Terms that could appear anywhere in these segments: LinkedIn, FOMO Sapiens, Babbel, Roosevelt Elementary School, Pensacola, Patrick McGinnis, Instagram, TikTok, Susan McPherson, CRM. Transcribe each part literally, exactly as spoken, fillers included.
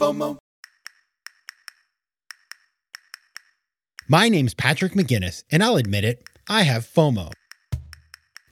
FOMO. My name's Patrick McGinnis, and I'll admit it, I have FOMO.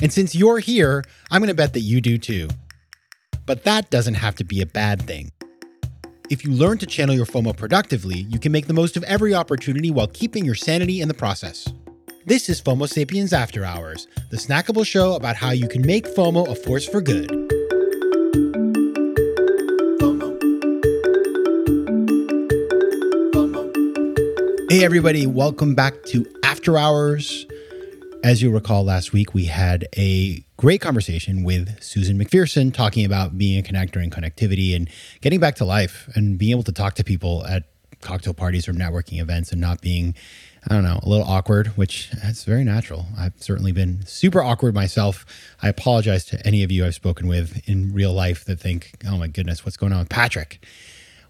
And since you're here, I'm going to bet that you do too. But that doesn't have to be a bad thing. If you learn to channel your FOMO productively, you can make the most of every opportunity while keeping your sanity in the process. This is FOMO Sapiens After Hours, the snackable show about how you can make FOMO a force for good. Hey everybody, welcome back to After Hours. As you'll recall, last week we had a great conversation with Susan McPherson talking about being a connector and connectivity and getting back to life and being able to talk to people at cocktail parties or networking events and not being, I don't know, a little awkward, which that's very natural. I've certainly been super awkward myself. I apologize to any of you I've spoken with in real life that think, oh my goodness, what's going on with Patrick?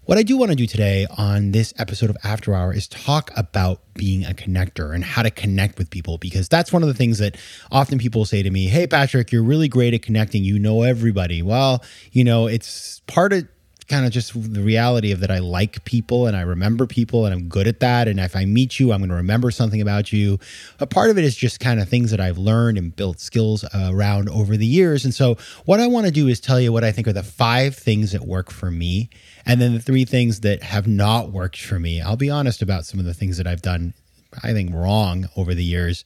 What I do want to do today on this episode of After Hour is talk about being a connector and how to connect with people, because that's one of the things that often people say to me, hey, Patrick, you're really great at connecting. You know everybody. Well, you know, it's part of kind of just the reality of that I like people and I remember people and I'm good at that. And if I meet you, I'm going to remember something about you. A part of it is just kind of things that I've learned and built skills around over the years. And so what I want to do is tell you what I think are the five things that work for me and then the three things that have not worked for me. I'll be honest about some of the things that I've done, I think, wrong over the years.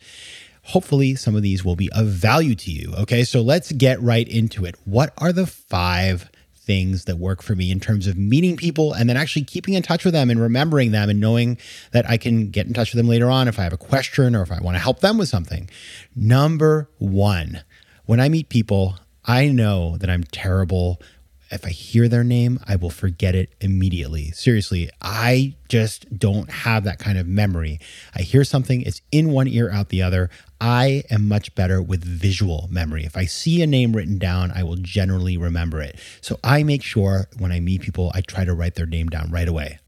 Hopefully some of these will be of value to you. Okay, so let's get right into it. What are the five things that work for me in terms of meeting people and then actually keeping in touch with them and remembering them and knowing that I can get in touch with them later on if I have a question or if I want to help them with something? Number one, when I meet people, I know that I'm terrible. If I hear their name, I will forget it immediately. Seriously, I just don't have that kind of memory. I hear something, it's in one ear, out the other. I am much better with visual memory. If I see a name written down, I will generally remember it. So I make sure when I meet people, I try to write their name down right away.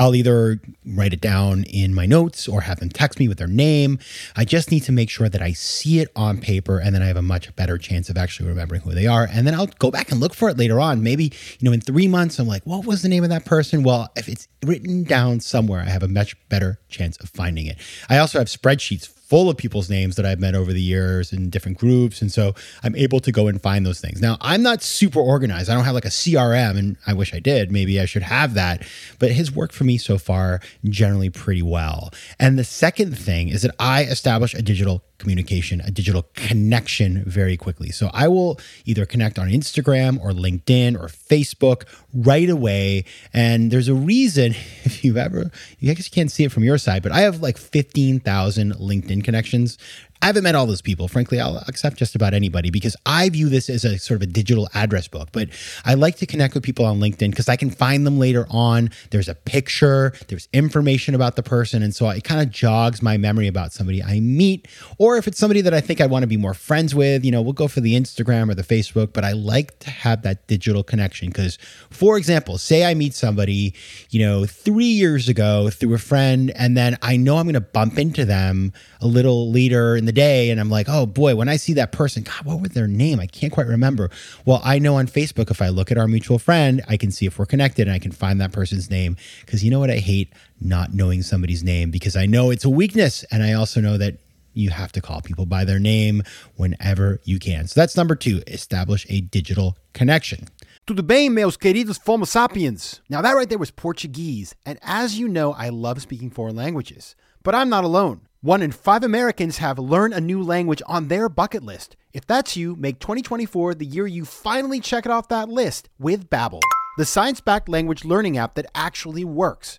I'll either write it down in my notes or have them text me with their name. I just need to make sure that I see it on paper, and then I have a much better chance of actually remembering who they are. And then I'll go back and look for it later on. Maybe, you know, in three months, I'm like, what was the name of that person? Well, if it's written down somewhere, I have a much better chance of finding it. I also have spreadsheets full of people's names that I've met over the years in different groups. And so I'm able to go and find those things. Now, I'm not super organized. I don't have like a C R M, and I wish I did. Maybe I should have that. But it has worked for me so far generally pretty well. And the second thing is that I establish a digital communication, a digital connection very quickly. So I will either connect on Instagram or LinkedIn or Facebook right away. And there's a reason, if you've ever, I guess you can't see it from your side, but I have like fifteen thousand LinkedIn connections. I haven't met all those people. Frankly, I'll accept just about anybody because I view this as a sort of a digital address book. But I like to connect with people on LinkedIn because I can find them later on. There's a picture, there's information about the person. And so it kind of jogs my memory about somebody I meet. Or if it's somebody that I think I want to be more friends with, you know, we'll go for the Instagram or the Facebook. But I like to have that digital connection because, for example, say I meet somebody, you know, three years ago through a friend, and then I know I'm going to bump into them a little later in the day, and I'm like, oh boy, when I see that person, God, what was their name? I can't quite remember. Well, I know on Facebook, if I look at our mutual friend, I can see if we're connected and I can find that person's name. Because you know what? I hate not knowing somebody's name because I know it's a weakness. And I also know that you have to call people by their name whenever you can. So that's number two, establish a digital connection. Tudo bem, meus queridos FOMO Sapiens? Now that right there was Portuguese. And as you know, I love speaking foreign languages, but I'm not alone. One in five Americans have learned a new language on their bucket list. If that's you, make twenty twenty-four the year you finally check it off that list with Babbel, the science-backed language learning app that actually works.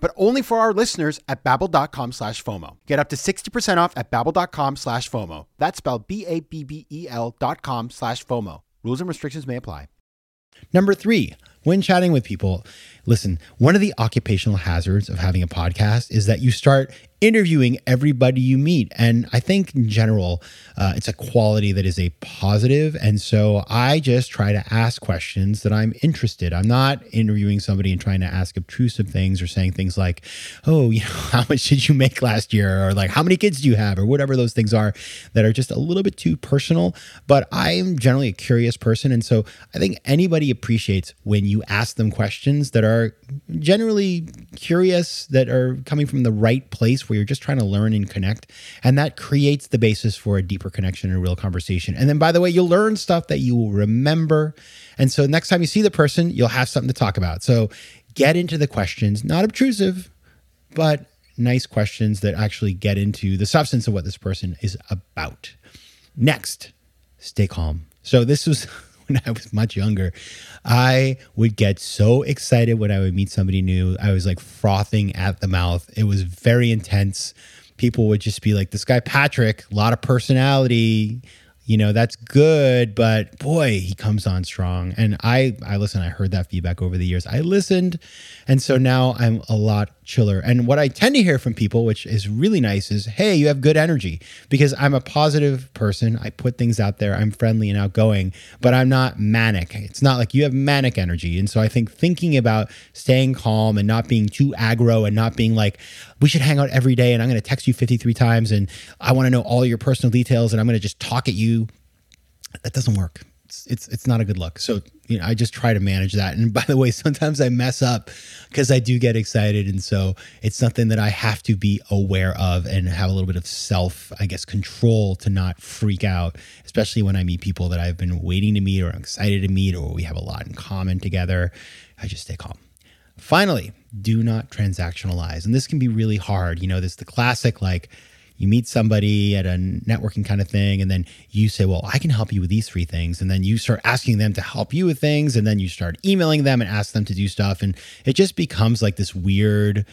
but only for our listeners at babbel.com slash FOMO. Get up to sixty percent off at babbel.com slash FOMO. That's spelled B A B B E L dot com slash FOMO. Rules and restrictions may apply. Number three. when chatting with people. Listen, one of the occupational hazards of having a podcast is that you start interviewing everybody you meet. And I think in general, uh, it's a quality that is a positive. And so I just try to ask questions that I'm interested. I'm not interviewing somebody and trying to ask obtrusive things or saying things like, oh, you know, how much did you make last year? Or like, how many kids do you have? Or whatever those things are that are just a little bit too personal. But I'm generally a curious person. And so I think anybody appreciates when you ask them questions that are generally curious, that are coming from the right place, where you're just trying to learn and connect. And that creates the basis for a deeper connection and a real conversation. And then, by the way, you'll learn stuff that you will remember. And so next time you see the person, you'll have something to talk about. So get into the questions, not obtrusive, but nice questions that actually get into the substance of what this person is about. Next, stay calm. So this was... when I was much younger, I would get so excited when I would meet somebody new. I was like frothing at the mouth. It was very intense. People would just be like, this guy, Patrick, a lot of personality, you know, that's good, but boy, he comes on strong. And I, I listen, I heard that feedback over the years. I listened. And so now I'm a lot chiller. And what I tend to hear from people, which is really nice, is, hey, you have good energy, because I'm a positive person. I put things out there. I'm friendly and outgoing, but I'm not manic. It's not like you have manic energy. And so I think thinking about staying calm and not being too aggro and not being like, we should hang out every day and I'm going to text you fifty-three times and I want to know all your personal details and I'm going to just talk at you. That doesn't work. It's, it's, it's not a good look. So, you know, I just try to manage that. And by the way, sometimes I mess up because I do get excited. And so it's something that I have to be aware of and have a little bit of self, I guess, control to not freak out, especially when I meet people that I've been waiting to meet or I'm excited to meet or we have a lot in common together. I just stay calm. Finally, do not transactionalize. And this can be really hard. You know, this is the classic, like, you meet somebody at a networking kind of thing, and then you say, well, I can help you with these three things. And then you start asking them to help you with things. And then you start emailing them and ask them to do stuff. And it just becomes like this weird,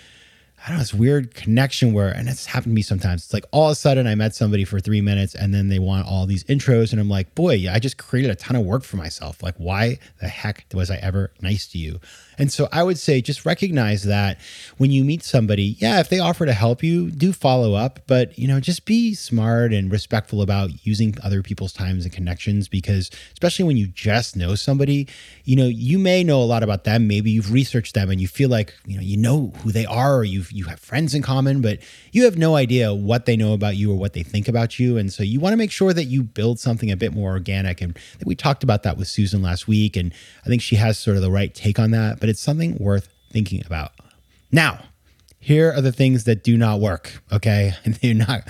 I don't know, this weird connection where, and it's happened to me sometimes. It's like all of a sudden I met somebody for three minutes and then they want all these intros. And I'm like, boy, I just created a ton of work for myself. Like, why the heck was I ever nice to you? And so I would say just recognize that when you meet somebody, yeah, if they offer to help you, do follow up. But, you know, just be smart and respectful about using other people's times and connections, because especially when you just know somebody, you know, you may know a lot about them. Maybe you've researched them and you feel like, you know, you know who they are, or you've, you have friends in common, but you have no idea what they know about you or what they think about you. And so you want to make sure that you build something a bit more organic. And we talked about that with Susan last week. And I think she has sort of the right take on that, but it's something worth thinking about. Now, here are the things that do not work, okay? And they're not.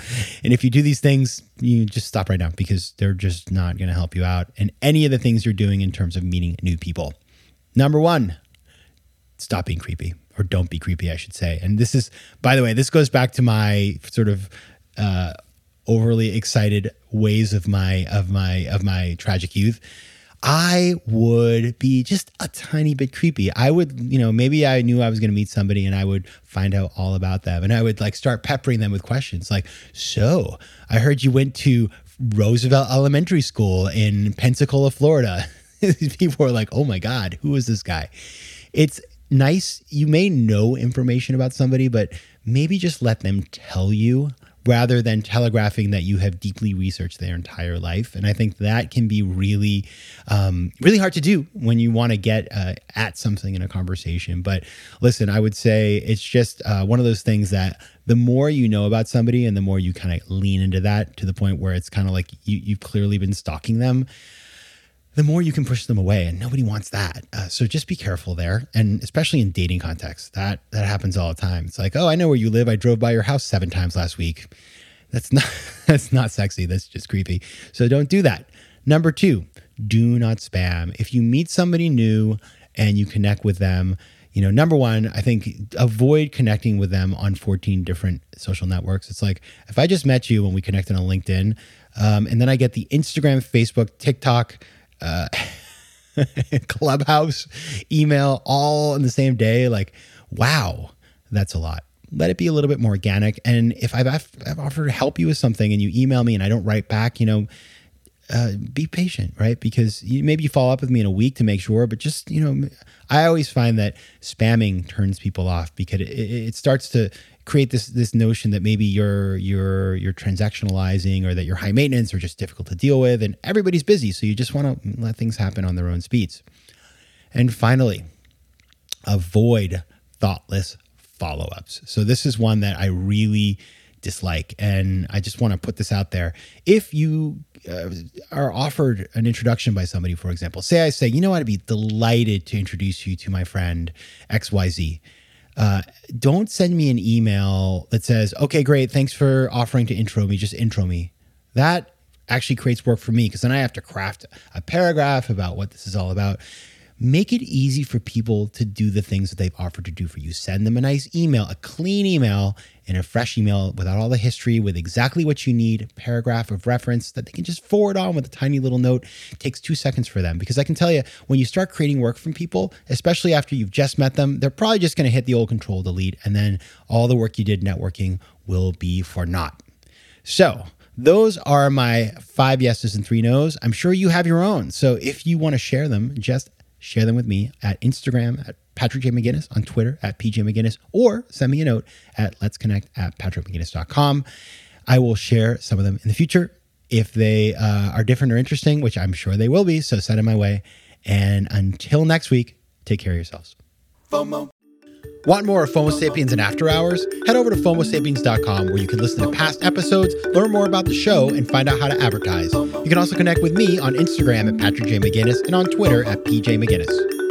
And if you do these things, you just stop right now, because they're just not going to help you out in any of the things you're doing in terms of meeting new people. Number one, stop being creepy, or don't be creepy, I should say. And this is, by the way, this goes back to my sort of uh, overly excited ways of my of my of my tragic youth. I would be just a tiny bit creepy. I would, you know, maybe I knew I was going to meet somebody and I would find out all about them. And I would like start peppering them with questions like, so I heard you went to Roosevelt Elementary School in Pensacola, Florida. People were like, oh my God, who is this guy? It's nice. You may know information about somebody, but maybe just let them tell you, rather than telegraphing that you have deeply researched their entire life. And I think that can be really, um, really hard to do when you want to get uh, at something in a conversation. But listen, I would say it's just uh, one of those things that the more you know about somebody and the more you kind of lean into that to the point where it's kind of like you, you've clearly been stalking them, the more you can push them away, and nobody wants that. Uh, so just be careful there. And especially in dating contexts, that, that happens all the time. It's like, oh, I know where you live. I drove by your house seven times last week. That's not, that's not sexy. That's just creepy. So don't do that. Number two, do not spam. If you meet somebody new and you connect with them, you know, number one, I think avoid connecting with them on fourteen different social networks. It's like, if I just met you when we connected on LinkedIn, um, and then I get the Instagram, Facebook, TikTok, Uh, Clubhouse, email, all in the same day. Like, wow, that's a lot. Let it be a little bit more organic. And if I've, I've offered to help you with something and you email me and I don't write back, you know, uh, be patient, right? Because you, maybe you follow up with me in a week to make sure, but just, you know, I always find that spamming turns people off because it, it starts to create this this notion that maybe you're you're you're transactionalizing or that you're high maintenance or just difficult to deal with, and everybody's busy, so you just want to let things happen on their own speeds. And finally, avoid thoughtless follow-ups. So this is one that I really dislike, and I just want to put this out there. If you uh, are offered an introduction by somebody, for example, say I say, you know, I'd be delighted to introduce you to my friend X Y Z. Uh, don't send me an email that says, okay, great, thanks for offering to intro me, just intro me. That actually creates work for me because then I have to craft a paragraph about what this is all about. Make it easy for people to do the things that they've offered to do for you. Send them a nice email, a clean email, and a fresh email without all the history, with exactly what you need, a paragraph of reference that they can just forward on with a tiny little note. It takes two seconds for them, because I can tell you, when you start creating work from people, especially after you've just met them, they're probably just going to hit the old control delete, and then all the work you did networking will be for naught. So those are my five yeses and three nos. I'm sure you have your own. So if you want to share them, just share them with me at Instagram at Patrick J. McGinnis, on Twitter at P J McGinnis, or send me a note at letsconnect at patrick mcginnis dot com. I will share some of them in the future if they uh, are different or interesting, which I'm sure they will be. So send them my way. And until next week, take care of yourselves. FOMO. Want more of FOMO Sapiens and After Hours? Head over to FOMO Sapiens dot com, where you can listen to past episodes, learn more about the show, and find out how to advertise. You can also connect with me on Instagram at Patrick J. McGinnis and on Twitter at P J McGinnis.